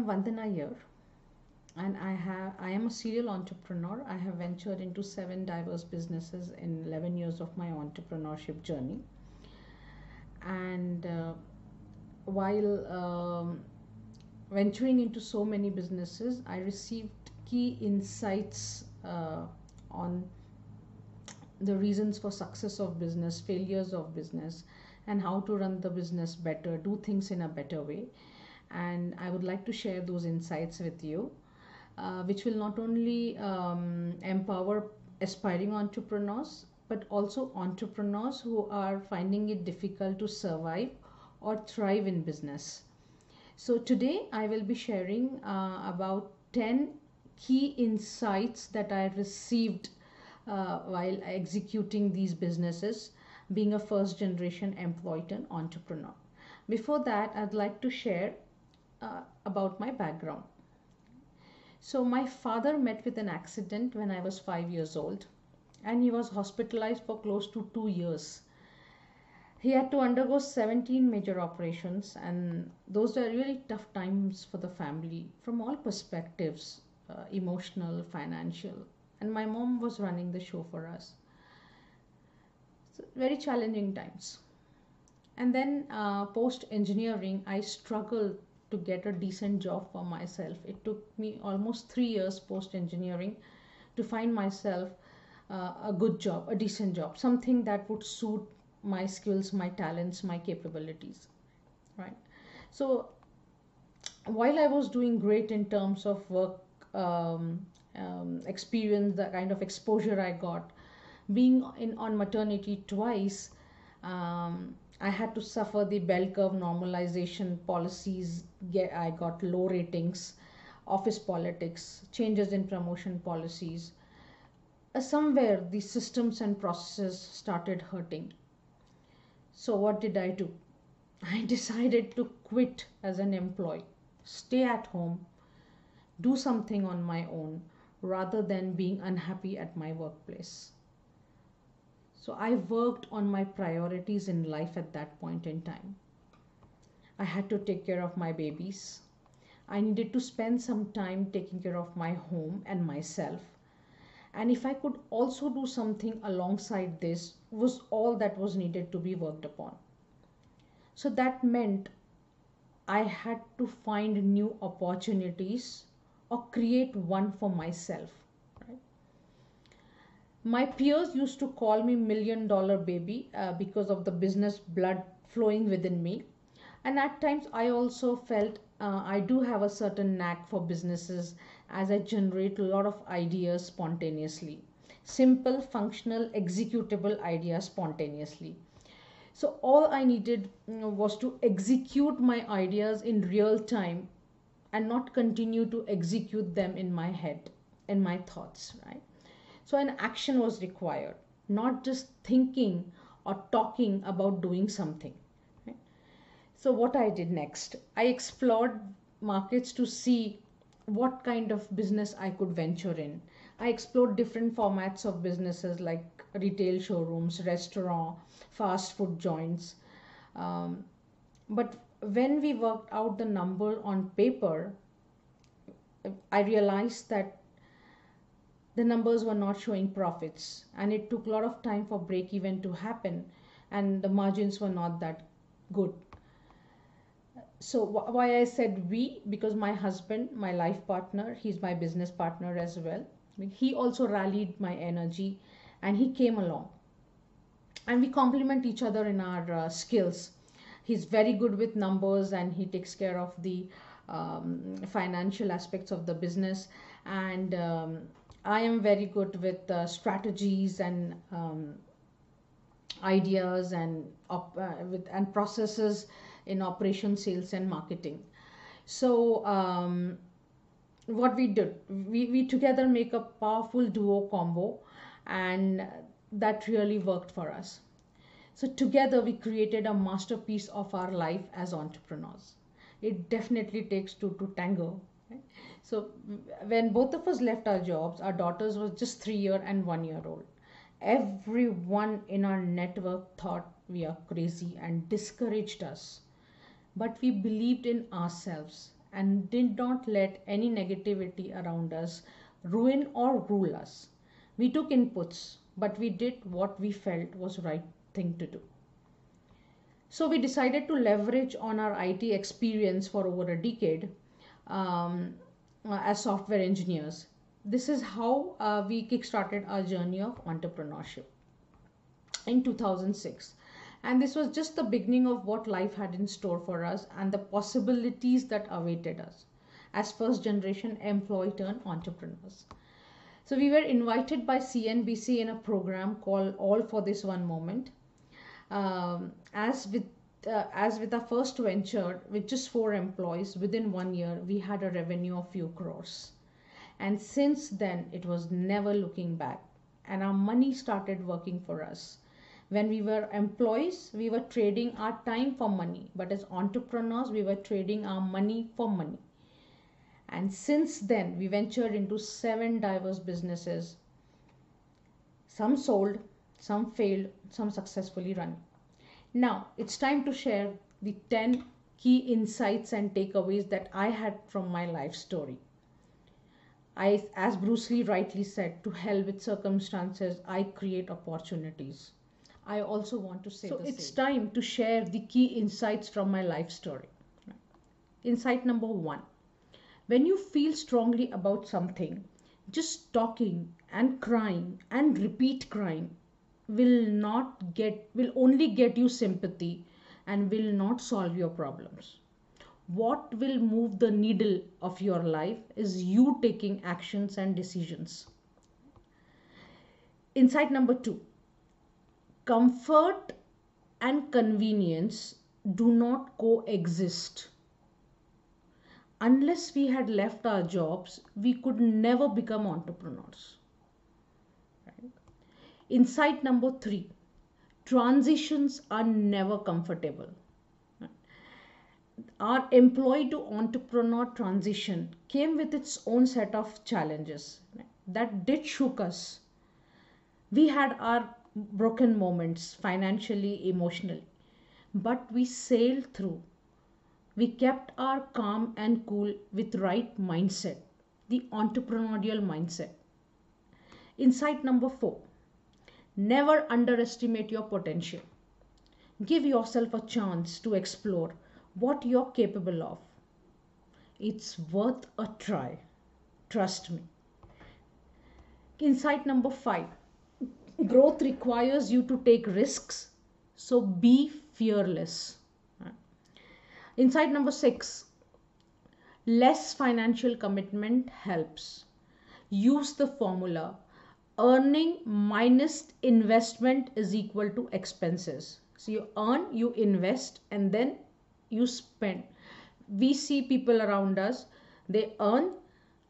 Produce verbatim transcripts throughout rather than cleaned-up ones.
am Vandana here, and I have I am a serial entrepreneur. I have ventured into seven diverse businesses in eleven years of my entrepreneurship journey. And uh, while um, venturing into so many businesses, I received key insights uh, on the reasons for success of business, failures of business, and how to run the business better, do things in a better way. And I would like to share those insights with you, uh, which will not only um, empower aspiring entrepreneurs, but also entrepreneurs who are finding it difficult to survive or thrive in business. So today I will be sharing uh, about ten key insights that I received uh, while executing these businesses, being a first generation employee and entrepreneur. Before that, I'd like to share uh, about my background. So my father met with an accident when I was five years old, and he was hospitalized for close to two years. He had to undergo seventeen major operations, and those were really tough times for the family from all perspectives, uh, emotional, financial, and my mom was running the show for us. So very challenging times. And then uh, post-engineering, I struggled to get a decent job for myself. It took me almost three years post-engineering to find myself Uh, a good job, a decent job, something that would suit my skills, my talents, my capabilities, right? So while I was doing great in terms of work um, um, experience, the kind of exposure I got, being in on maternity twice, um, I had to suffer the bell curve normalization policies. Get, I got low ratings, office politics, changes in promotion policies. Somewhere the systems and processes started hurting. So what did I do? I decided to quit as an employee, stay at home, do something on my own rather than being unhappy at my workplace. So I worked on my priorities in life at that point in time. I had to take care of my babies. I needed to spend some time taking care of my home and myself. And if I could also do something alongside this, was all that was needed to be worked upon. So that meant I had to find new opportunities or create one for myself, right? My peers used to call me million dollar baby uh, because of the business blood flowing within me. And at times I also felt uh, I do have a certain knack for businesses, as I generate a lot of ideas spontaneously. Simple, functional, executable ideas spontaneously. So all I needed was to execute my ideas in real time and not continue to execute them in my head, in my thoughts, right? So an action was required, not just thinking or talking about doing something. Right? So what I did next, I explored markets to see what kind of business I could venture in. I explored different formats of businesses like retail showrooms, restaurant, fast food joints. Um, but when we worked out the number on paper, I realized that the numbers were not showing profits, and it took a lot of time for break even to happen, and the margins were not that good. So why I said we, because my husband, my life partner, he's my business partner as well. He also rallied my energy and he came along. And we complement each other in our uh, skills. He's very good with numbers and he takes care of the um, financial aspects of the business. And um, I am very good with uh, strategies and um, ideas and, op uh, with, and processes in operations, sales and marketing. So um, what we did, we, we together make a powerful duo combo, and that really worked for us. So together we created a masterpiece of our life as entrepreneurs. It definitely takes two to tango. Right? So when both of us left our jobs, our daughters were just three year and one year old. Everyone in our network thought we are crazy and discouraged us. But we believed in ourselves and did not let any negativity around us ruin or rule us. We took inputs, but we did what we felt was the right thing to do. So we decided to leverage on our I T experience for over a decade um, as software engineers. This is how uh, we kickstarted our journey of entrepreneurship in two thousand six. And this was just the beginning of what life had in store for us and the possibilities that awaited us as first generation employee turned entrepreneurs. So we were invited by C N B C in a program called All for This One Moment. Um, as with uh, as with our first venture, with just four employees, within one year, we had a revenue of few crores. And since then, it was never looking back. And our money started working for us. When we were employees, we were trading our time for money. But as entrepreneurs, we were trading our money for money. And since then, we ventured into seven diverse businesses. Some sold, some failed, some successfully run. Now, it's time to share the ten key insights and takeaways that I had from my life story. I, as Bruce Lee rightly said, to hell with circumstances, I create opportunities. I also want to say so the it's same. Time to share the key insights from my life story. Insight number one. When you feel strongly about something, just talking and crying and repeat crying will not get will only get you sympathy and will not solve your problems. What will move the needle of your life is you taking actions and decisions. Insight number two. Comfort and convenience do not coexist. Unless we had left our jobs, we could never become entrepreneurs. Right? Insight number three, transitions are never comfortable. Right? Our employee to entrepreneur transition came with its own set of challenges, right? That did shook us. We had our broken moments financially, emotionally, but we sailed through. We kept our calm and cool with right mindset, the entrepreneurial mindset. Insight number four, never underestimate your potential. Give yourself a chance to explore what you're capable of. It's worth a try. Trust me. Insight number five, growth requires you to take risks, so be fearless. Insight number six, less financial commitment helps. Use the formula, earning minus investment is equal to expenses. So you earn, you invest, and then you spend. We see people around us, they earn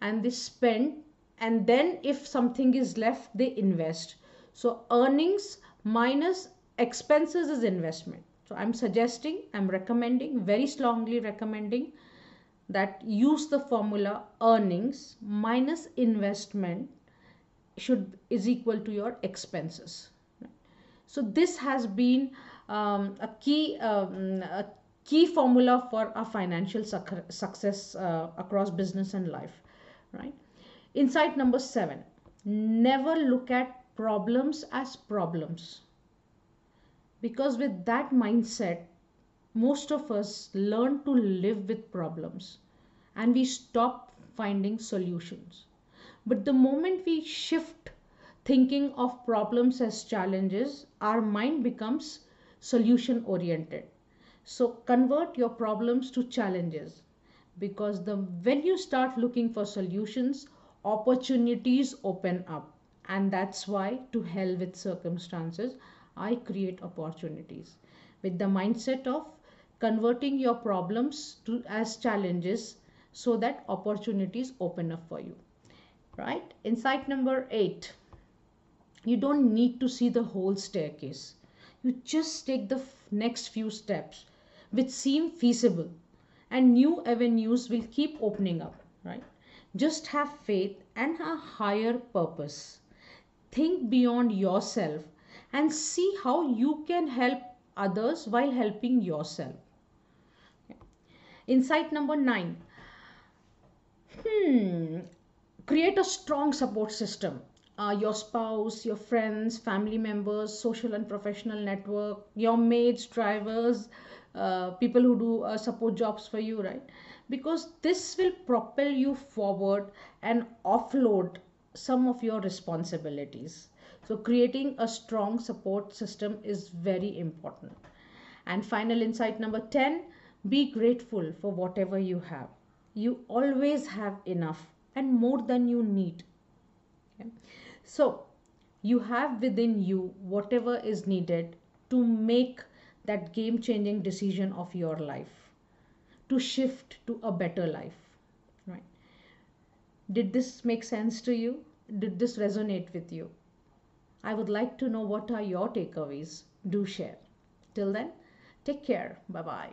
and they spend, and then if something is left, they invest. So earnings minus expenses is investment. So I'm suggesting, I'm recommending, very strongly recommending that use the formula earnings minus investment should is equal to your expenses. So this has been um, a key um, a key formula for our financial suc success uh, across business and life. Right? Insight number seven: never look at problems as problems, because with that mindset most of us learn to live with problems and we stop finding solutions. But the moment we shift thinking of problems as challenges, our mind becomes solution oriented. So convert your problems to challenges, because the when you start looking for solutions, opportunities open up. And that's why, to hell with circumstances, I create opportunities. With the mindset of converting your problems to, as challenges, so that opportunities open up for you. Right? Insight number eight. You don't need to see the whole staircase. You just take the next few steps, which seem feasible, and new avenues will keep opening up. Right? Just have faith and a higher purpose. Think beyond yourself and see how you can help others while helping yourself. Insight number nine. Hmm. Create a strong support system. Uh, your spouse, your friends, family members, social and professional network, your maids, drivers, uh, people who do uh, support jobs for you, right? Because this will propel you forward and offload some of your responsibilities. So creating a strong support system is very important. And final insight number ten, be grateful for whatever you have. You always have enough and more than you need. Okay? So you have within you whatever is needed to make that game-changing decision of your life, to shift to a better life, right? Did this make sense to you? Did this resonate with you? I would like to know what are your takeaways. Do share. Till then, take care. Bye-bye.